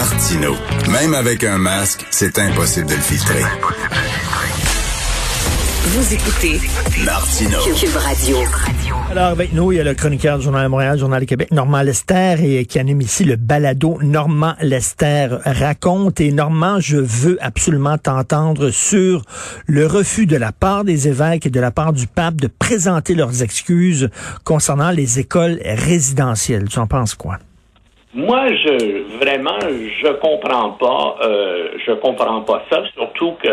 Martineau. Même avec un masque, c'est impossible de le filtrer. Vous écoutez Martineau. Cube Radio. Alors avec nous, il y a le chroniqueur du Journal de Montréal, Journal du Québec, Normand Lester, et qui anime ici le balado Normand Lester raconte. Et Normand, je veux absolument t'entendre sur le refus de la part des évêques et de la part du pape de présenter leurs excuses concernant les écoles résidentielles. Tu en penses quoi? Moi, je comprends pas ça, surtout que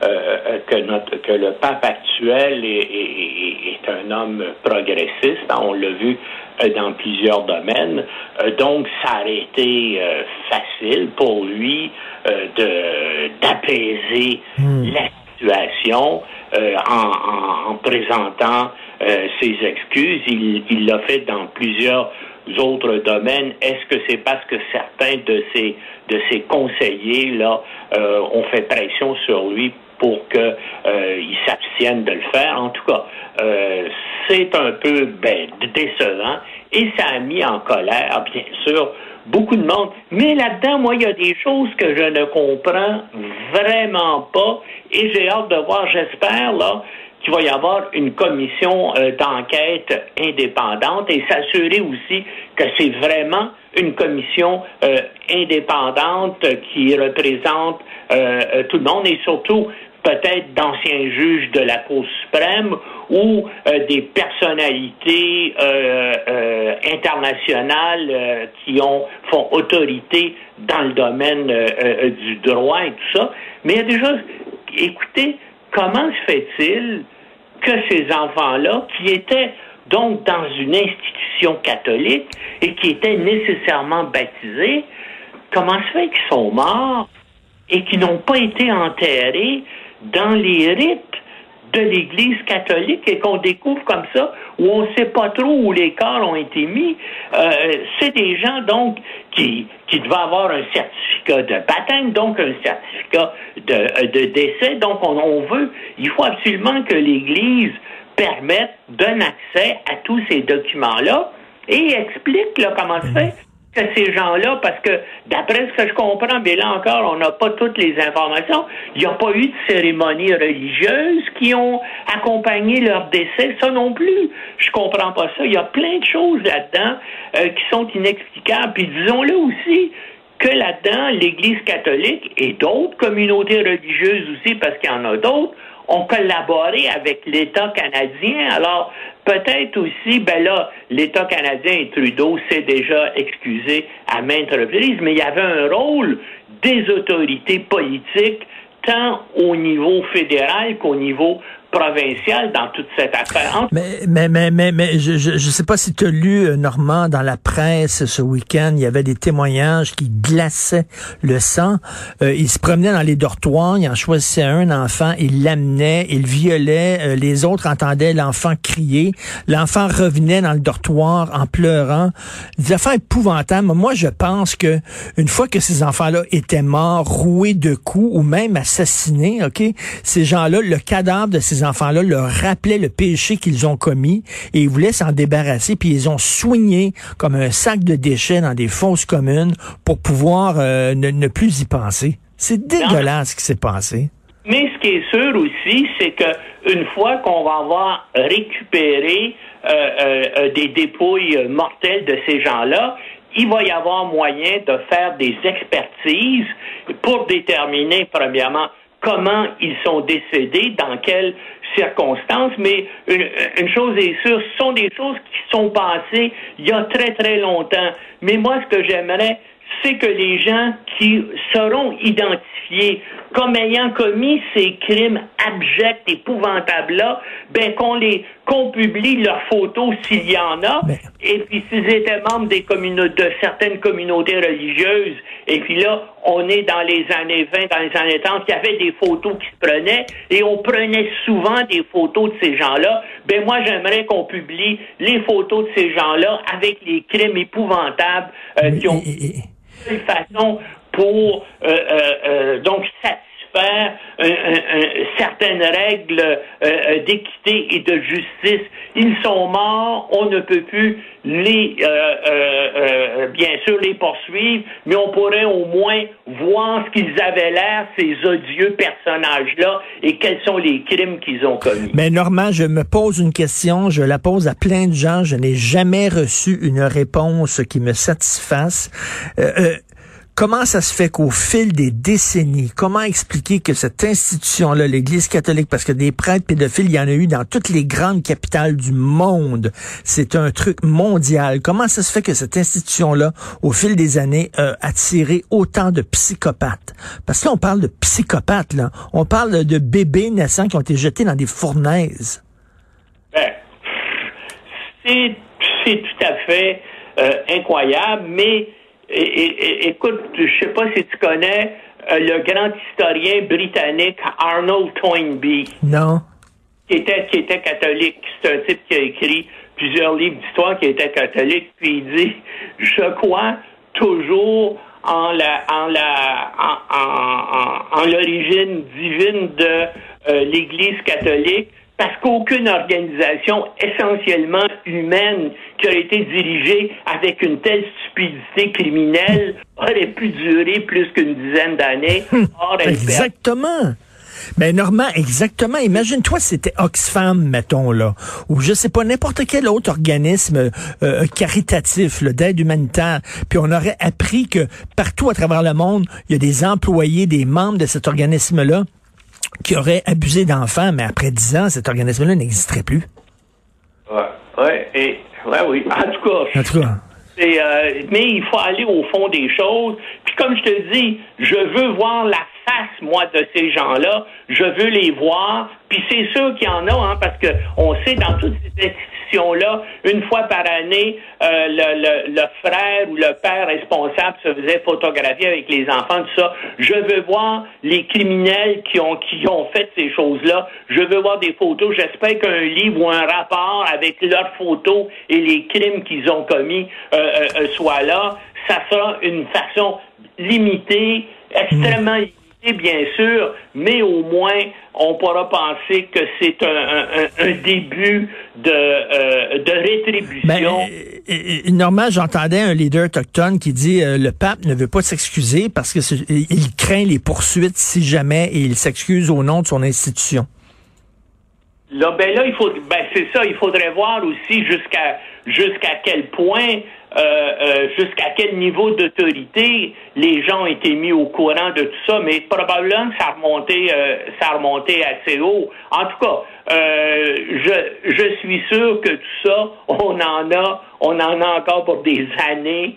le pape actuel est un homme progressiste, on l'a vu dans plusieurs domaines, donc ça aurait été facile pour lui d'apaiser la situation en présentant ses excuses. Il l'a fait dans plusieurs autres domaines. Est-ce que c'est parce que certains de ses conseillers là ont fait pression sur lui pour que il s'abstienne de le faire? En tout cas, c'est un peu décevant et ça a mis en colère, bien sûr, beaucoup de monde. Mais là-dedans, moi, il y a des choses que je ne comprends vraiment pas et j'ai hâte de voir, j'espère, là, qu'il va y avoir une commission d'enquête indépendante et s'assurer aussi que c'est vraiment une commission indépendante qui représente tout le monde et surtout peut-être d'anciens juges de la Cour suprême ou des personnalités internationales qui font autorité dans le domaine du droit et tout ça. Mais il y a déjà, écoutez, comment se fait-il que ces enfants-là, qui étaient donc dans une institution catholique et qui étaient nécessairement baptisés, comment se fait qu'ils sont morts et qu'ils n'ont pas été enterrés dans les rites de l'Église catholique et qu'on découvre comme ça, où on ne sait pas trop où les corps ont été mis? C'est des gens, donc, qui devaient avoir un certificat de baptême, donc un certificat de décès. Donc, il faut absolument que l'Église permette, donne accès à tous ces documents-là et explique là, comment ça se fait que ces gens-là, parce que d'après ce que je comprends, mais là encore, on n'a pas toutes les informations, il n'y a pas eu de cérémonies religieuses qui ont accompagné leur décès, ça non plus. Je comprends pas ça. Il y a plein de choses là-dedans qui sont inexplicables. Puis disons-le aussi que là-dedans, l'Église catholique et d'autres communautés religieuses aussi, parce qu'il y en a d'autres, ont collaboré avec l'État canadien. Alors, peut-être aussi, l'État canadien et Trudeau s'est déjà excusé à maintes reprises, mais il y avait un rôle des autorités politiques, tant au niveau fédéral qu'au niveau provincial dans toute cette affaire. Mais je sais pas si tu as lu, Normand, dans la presse ce week-end, il y avait des témoignages qui glaçaient le sang. Ils se promenaient dans les dortoirs, ils en choisissaient un enfant, ils l'amenaient, ils violaient, les autres entendaient l'enfant crier. L'enfant revenait dans le dortoir en pleurant. Des affaires épouvantables. Moi, je pense que une fois que ces enfants-là étaient morts, roués de coups ou même assassinés, OK, ces gens-là, le cadavre de ces enfants-là leur rappelaient le péché qu'ils ont commis et ils voulaient s'en débarrasser, puis ils ont soigné comme un sac de déchets dans des fosses communes pour pouvoir ne plus y penser. C'est dégueulasse ce qui s'est passé. Mais ce qui est sûr aussi, c'est que une fois qu'on va avoir récupéré des dépouilles mortelles de ces gens-là, il va y avoir moyen de faire des expertises pour déterminer, premièrement, comment ils sont décédés, dans quelles circonstances, mais une chose est sûre, ce sont des choses qui sont passées il y a très, très longtemps. Mais moi, ce que j'aimerais, c'est que les gens qui seront identifiés comme ayant commis ces crimes abjects, épouvantables-là, qu'on publie leurs photos s'il y en a, et puis s'ils étaient membres de certaines communautés religieuses, et puis là, on est dans les années 20, dans les années 30, il y avait des photos qui se prenaient, et on prenait souvent des photos de ces gens-là, moi j'aimerais qu'on publie les photos de ces gens-là avec les crimes épouvantables qui ont... de façon pour donc satisfaire faire certaines règles d'équité et de justice. Ils sont morts, on ne peut plus bien sûr les poursuivre, mais on pourrait au moins voir ce qu'ils avaient l'air, ces odieux personnages-là, et quels sont les crimes qu'ils ont commis. Mais Normand, je me pose une question, je la pose à plein de gens, je n'ai jamais reçu une réponse qui me satisfasse. Comment ça se fait qu'au fil des décennies, comment expliquer que cette institution-là, l'Église catholique, parce que des prêtres pédophiles, il y en a eu dans toutes les grandes capitales du monde. C'est un truc mondial. Comment ça se fait que cette institution-là, au fil des années, a attiré autant de psychopathes? Parce que là, on parle de psychopathes, là. On parle de bébés naissants qui ont été jetés dans des fournaises. Ben, c'est tout à fait incroyable, mais... Écoute, je sais pas si tu connais le grand historien britannique Arnold Toynbee. Non. Qui était catholique. C'est un type qui a écrit plusieurs livres d'histoire qui était catholique. Puis il dit, je crois toujours en l'origine divine de l'Église catholique. Parce qu'aucune organisation essentiellement humaine qui a été dirigée avec une telle stupidité criminelle aurait pu durer plus qu'une dizaine d'années. Exactement. Mais Normand, exactement. Imagine-toi, c'était Oxfam, mettons, là, ou je sais pas, n'importe quel autre organisme caritatif, là, d'aide humanitaire. Puis on aurait appris que partout à travers le monde, il y a des employés, des membres de cet organisme-là qui aurait abusé d'enfants, mais après 10 ans, cet organisme-là n'existerait plus. Oui. En tout cas. Mais il faut aller au fond des choses. Puis comme je te dis, je veux voir la face, moi, de ces gens-là. Je veux les voir. Puis c'est sûr qu'il y en a, hein, parce que on sait dans toutes ces là, une fois par année, le frère ou le père responsable se faisait photographier avec les enfants, tout ça. Je veux voir les criminels qui ont fait ces choses-là. Je veux voir des photos. J'espère qu'un livre ou un rapport avec leurs photos et les crimes qu'ils ont commis soit là. Ça sera une façon limitée, extrêmement limitée, bien sûr, mais au moins... on pourra penser que c'est un début de rétribution. Normand, j'entendais un leader autochtone qui dit le pape ne veut pas s'excuser parce que il craint les poursuites si jamais et il s'excuse au nom de son institution. Il faudrait voir aussi jusqu'à quel point, jusqu'à quel niveau d'autorité les gens ont été mis au courant de tout ça, mais probablement que ça a remonté assez haut. En tout cas, je suis sûr que tout ça, on en a encore pour des années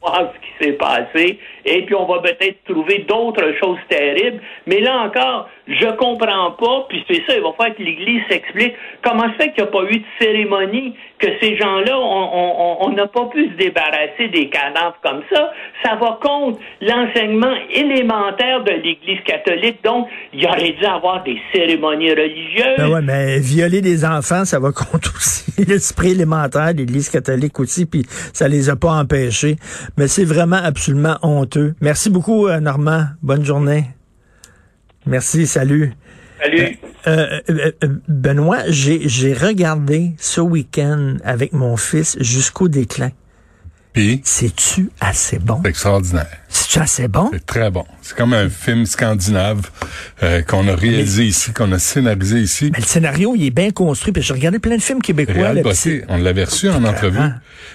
voir ce qui s'est passé, et puis on va peut-être trouver d'autres choses terribles, mais là encore, je comprends pas, puis c'est ça, il va falloir que l'Église s'explique comment ça fait qu'il n'y a pas eu de cérémonie, que ces gens-là, on n'a pas pu se débarrasser des cadavres comme ça, ça va contre l'enseignement élémentaire de l'Église catholique, donc il aurait dû avoir des cérémonies religieuses. Mais violer des enfants, ça va contre aussi l'esprit élémentaire de l'Église catholique aussi, puis ça les a pas empêchés. Mais c'est vraiment absolument honteux. Merci beaucoup, Normand. Bonne journée. Merci, salut. Salut. Benoît, j'ai regardé ce week-end avec mon fils Jusqu'au déclin. Puis? C'est-tu assez bon? C'est extraordinaire. C'est-tu assez bon? C'est très bon. C'est comme un film scandinave qu'on a réalisé ici, qu'on a scénarisé ici. Mais le scénario, il est bien construit. Puis j'ai regardé plein de films québécois. Là, on l'avait reçu en entrevue.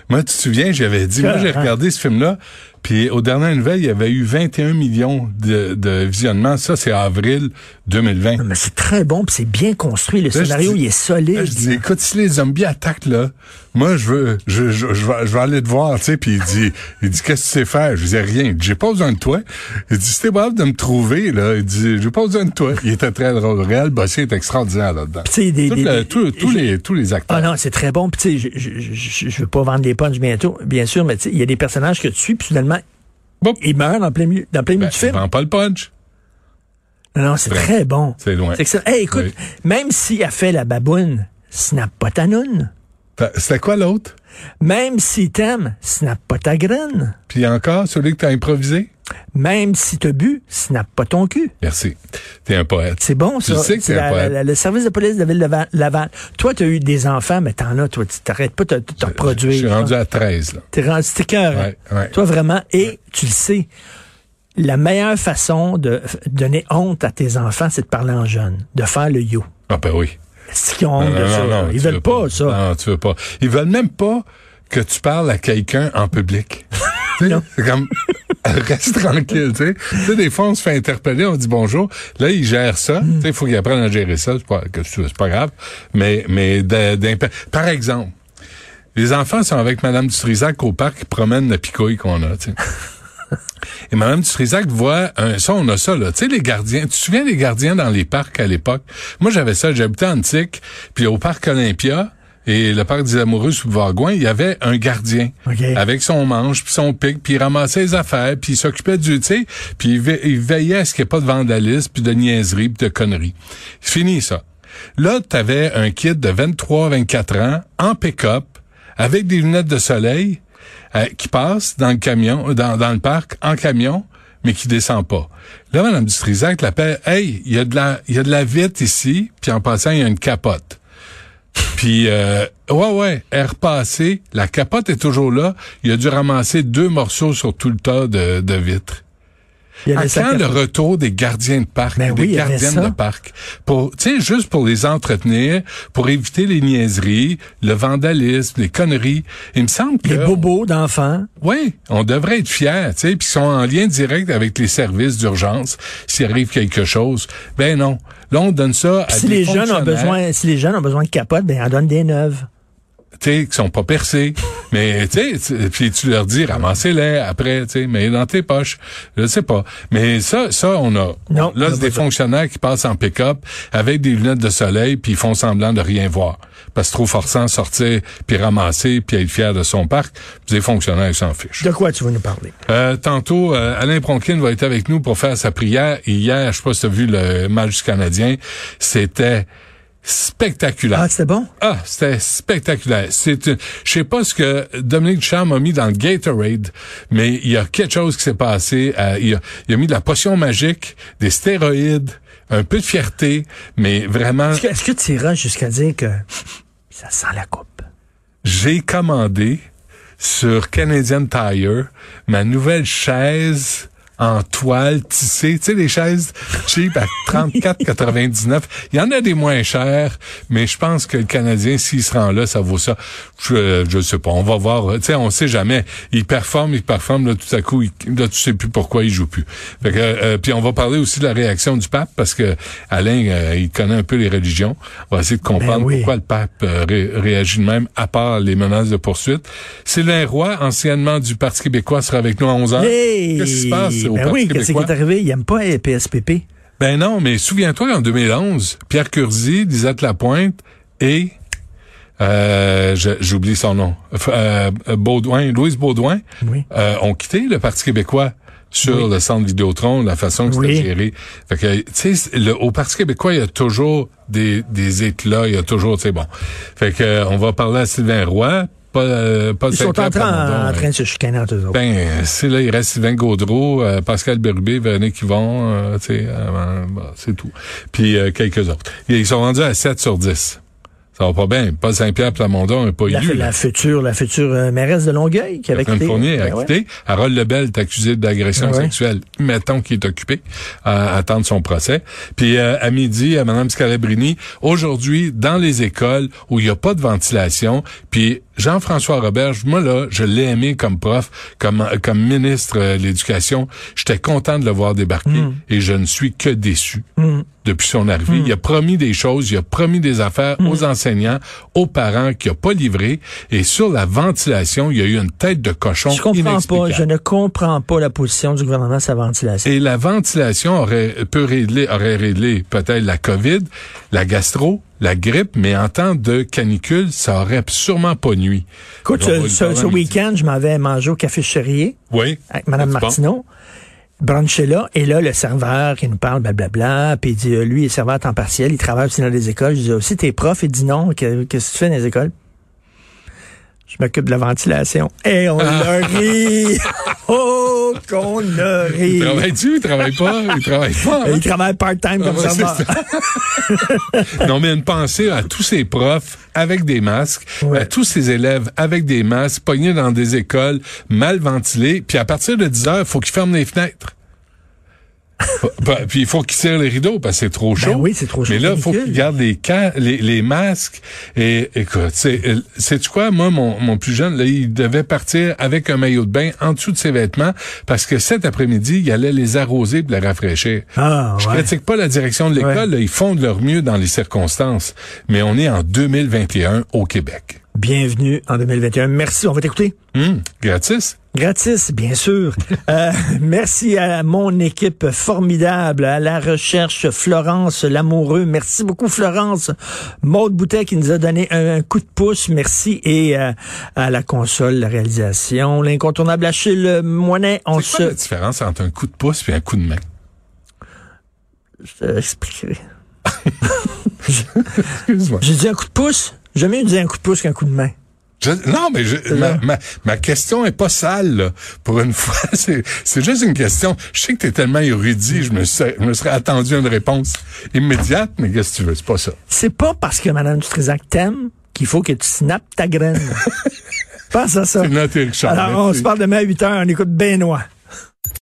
Moi, tu te souviens, j'avais dit, j'ai regardé ce film-là, puis aux dernières nouvelles, il y avait eu 21 millions de visionnements. Ça, c'est avril 2020. Mais c'est très bon, puis c'est bien construit. Le scénario, il est solide. Là, je dis, écoute, si les zombies attaquent, là, moi, je vais aller te voir, tu sais. Puis il dit, qu'est-ce que tu sais faire? Je disais, rien. J'ai pas besoin de toi. Il dit, si t'es brave de me trouver, là, il dit, j'ai pas besoin de toi. Il était très drôle. Réal Bossé est extraordinaire là-dedans. Tous les acteurs. Ah non, c'est très bon. Puis tu sais, je veux pas vendre des punchs bientôt, bien sûr, mais tu sais, il y a des personnages que tu suis, puis finalement, il meurt dans plein milieu du film. Il vend pas le punch. Non, c'est très bon. C'est loin. Hey, écoute, même s'il a fait la baboune, snap pas ta noune. C'était quoi l'autre? Même s'il t'aime, snap pas ta graine. Puis encore, celui que t'as improvisé? Même si t'as bu, snappe pas ton cul. Merci. T'es un poète. C'est bon, ça. Tu sais que t'es un poète. Le service de police de la ville de Laval. Toi, t'as eu des enfants, mais t'en as, toi. Tu t'arrêtes pas de te reproduire. Je suis rendu à 13, là. T'es rendu, t'es cœur. Ouais, ouais. Toi, vraiment. Et tu le sais. La meilleure façon de donner honte à tes enfants, c'est de parler en jeune. De faire le yo. Ah, ben oui. C'est qu'ils ont honte de ça. Non, ils veulent pas ça. Non, tu veux pas. Ils veulent même pas que tu parles à quelqu'un en public. C'est comme, reste tranquille, tu sais. Tu sais, des fois, on se fait interpeller, on dit bonjour. Là, ils gèrent ça. Tu sais, il faut qu'ils apprennent à gérer ça. C'est pas grave. Mais par exemple, les enfants sont avec Mme Dutrisac au parc, ils promènent la picouille qu'on a, tu sais. Et Mme Dutrisac voit ça, on a ça, là. Tu sais, les gardiens. Tu te souviens des gardiens dans les parcs à l'époque? Moi, j'avais ça. J'habitais à Antique, puis au parc Olympia, et le parc des Amoureux sous Bouvard-Gouin, il y avait un gardien. Okay. Avec son manche, puis son pic, puis il ramassait les affaires, puis il s'occupait du, tu sais, puis il veillait à ce qu'il n'y ait pas de vandalisme, puis de niaiserie, puis de conneries. Fini, ça. Là, t'avais un kid de 23-24 ans, en pick-up, avec des lunettes de soleil, qui passe dans le camion, dans le parc, en camion, mais qui descend pas. Là, Mme Dutrisac l'appelle, hey, il y a de la vitre ici, puis en passant, il y a une capote. Puis, ouais, elle est repassée, la capote est toujours là, il a dû ramasser 2 morceaux sur tout le tas de vitres. Attends le retour des gardiens de parc, des gardiennes de parc, pour, tu sais, juste pour les entretenir, pour éviter les niaiseries, le vandalisme, les conneries. Il me semble que les bobos d'enfants. Oui, on devrait être fiers, tu sais, puis ils sont en lien direct avec les services d'urgence s'il arrive quelque chose. Ben non, là on donne ça à des fonctionnaires. Si les jeunes ont besoin de capotes, ben on donne des neuves. Tu sais, qui sont pas percés. Mais, tu sais, puis tu leur dis, ramassez-les après, tu sais, mais dans tes poches. Je sais pas. Mais ça, on a. Non, là, c'est des fonctionnaires qui passent en pick-up avec des lunettes de soleil puis ils font semblant de rien voir. Parce que trop forçant sortir puis ramasser puis être fier de son parc. Des fonctionnaires, ils s'en fichent. De quoi tu veux nous parler? Tantôt, Alain Pronkin va être avec nous pour faire sa prière. Et hier, je sais pas si t'as vu le match du Canadien. C'était spectaculaire. Ah, c'était bon? Ah, c'était spectaculaire. Je sais pas ce que Dominique Duchamp a mis dans le Gatorade, mais il y a quelque chose qui s'est passé. Il a mis de la potion magique, des stéroïdes, un peu de fierté, mais vraiment. Est-ce que tu iras jusqu'à dire que ça sent la coupe? J'ai commandé sur Canadian Tire ma nouvelle chaise en toile tissée, tu sais, les chaises cheap à 34,99. Il y en a des moins chères, mais je pense que le Canadien, s'il se rend là, ça vaut ça. Je sais pas, on va voir. Tu sais, on sait jamais. Il performe, là, tout à coup, là, tu sais plus pourquoi il joue plus. Fait que, puis on va parler aussi de la réaction du pape, parce que Alain, il connaît un peu les religions. On va essayer de comprendre pourquoi le pape réagit de même, à part les menaces de poursuite. Sylvain Roy, anciennement du Parti québécois, sera avec nous à 11h. Hey! Qu'est-ce qui se passe? Ben oui, qu'est-ce qui est arrivé? Il n'aime pas les PSPP. Ben non, mais souviens-toi qu'en 2011, Pierre Curzi, Lisette Lapointe et j'oublie son nom, Louise Beaudoin, oui, ont quitté le Parti québécois sur le centre Vidéotron, la façon que c'était géré. Fait que, tu sais, au Parti québécois, il y a toujours des éclats, il y a toujours, tu sais, bon. Fait que, on va parler à Sylvain Roy. Pas ils sont en train de se chicaner entre eux autres. Ben, c'est là, il reste Sylvain Gaudreau, Pascal Berubé, Véronique Hivon, c'est tout. Puis quelques autres. Ils sont rendus à 7 sur 10. Ça va pas bien. Pas Saint-Pierre Plamondon n'est pas élu. La future mairesse de Longueuil qui avait quitté. Harold Lebel est accusé d'agression sexuelle. Mettons qu'il est occupé à attendre son procès. Puis à midi, à Mme Scalabrini, aujourd'hui, dans les écoles où il n'y a pas de ventilation, puis Jean-François Roberge, moi là, je l'ai aimé comme prof, comme ministre de l'Éducation. J'étais content de le voir débarquer et je ne suis que déçu depuis son arrivée. Il a promis des choses, il a promis des affaires aux enseignants, aux parents qu'il n'a pas livré. Et sur la ventilation, il y a eu une tête de cochon inexplicable. Je ne comprends pas la position du gouvernement sur la ventilation. Et la ventilation aurait réglé peut-être la COVID, la gastro, la grippe, mais en temps de canicule, ça aurait sûrement pas nuit. Écoute, ce week-end, je m'en vais manger au Café Chérié avec Mme Martineau. Brunché là, et là, le serveur qui nous parle blablabla, puis il dit, lui, il est serveur à temps partiel, il travaille aussi dans les écoles. Je dis, aussi, t'es prof? Il dit non, qu'est-ce que tu fais dans les écoles? je m'occupe de la ventilation. Et on le rit! Oh, qu'on le rit! Travailles-tu? Il travaille pas? Il travaille pas. Il travaille part-time comme ça. Ça. Non, mais une pensée à tous ces profs avec des masques, ouais, à tous ces élèves avec des masques, pognés dans des écoles, mal ventilées, puis à partir de 10 heures, il faut qu'ils ferment les fenêtres. Puis il faut qu'ils tirent les rideaux parce que c'est trop chaud. Ben oui, c'est trop chaud. Mais là, il faut qu'ils gardent les masques. Et écoute, sais-tu quoi? Moi, mon plus jeune, là, il devait partir avec un maillot de bain en dessous de ses vêtements parce que cet après-midi, il allait les arroser pour les rafraîchir. Ah, ouais. Je critique pas la direction de l'école. Ouais. Là, ils font de leur mieux dans les circonstances. Mais on est en 2021 au Québec. Bienvenue en 2021. Merci. On va t'écouter. Gratis. Gratis, bien sûr. Merci à mon équipe formidable, à la recherche, Florence Lamoureux. Merci beaucoup, Florence. Maude Boutet qui nous a donné un coup de pouce. Merci. Et à la console, la réalisation, l'incontournable Achille Moinet. C'est quoi la différence entre un coup de pouce et un coup de main? Je t'expliquerai. Excuse-moi. J'ai dit un coup de pouce? Jamais dit un coup de pouce qu'un coup de main. Non, mais ma question est pas sale, là, pour une fois. C'est juste une question. Je sais que t'es tellement érudit, je me serais attendu à une réponse immédiate, mais qu'est-ce que tu veux? C'est pas ça. C'est pas parce que Mme Dutrisac t'aime qu'il faut que tu snappes ta graine. Pense à ça. C'est notre Richard. Alors, on se parle demain à 8h, on écoute Benoît.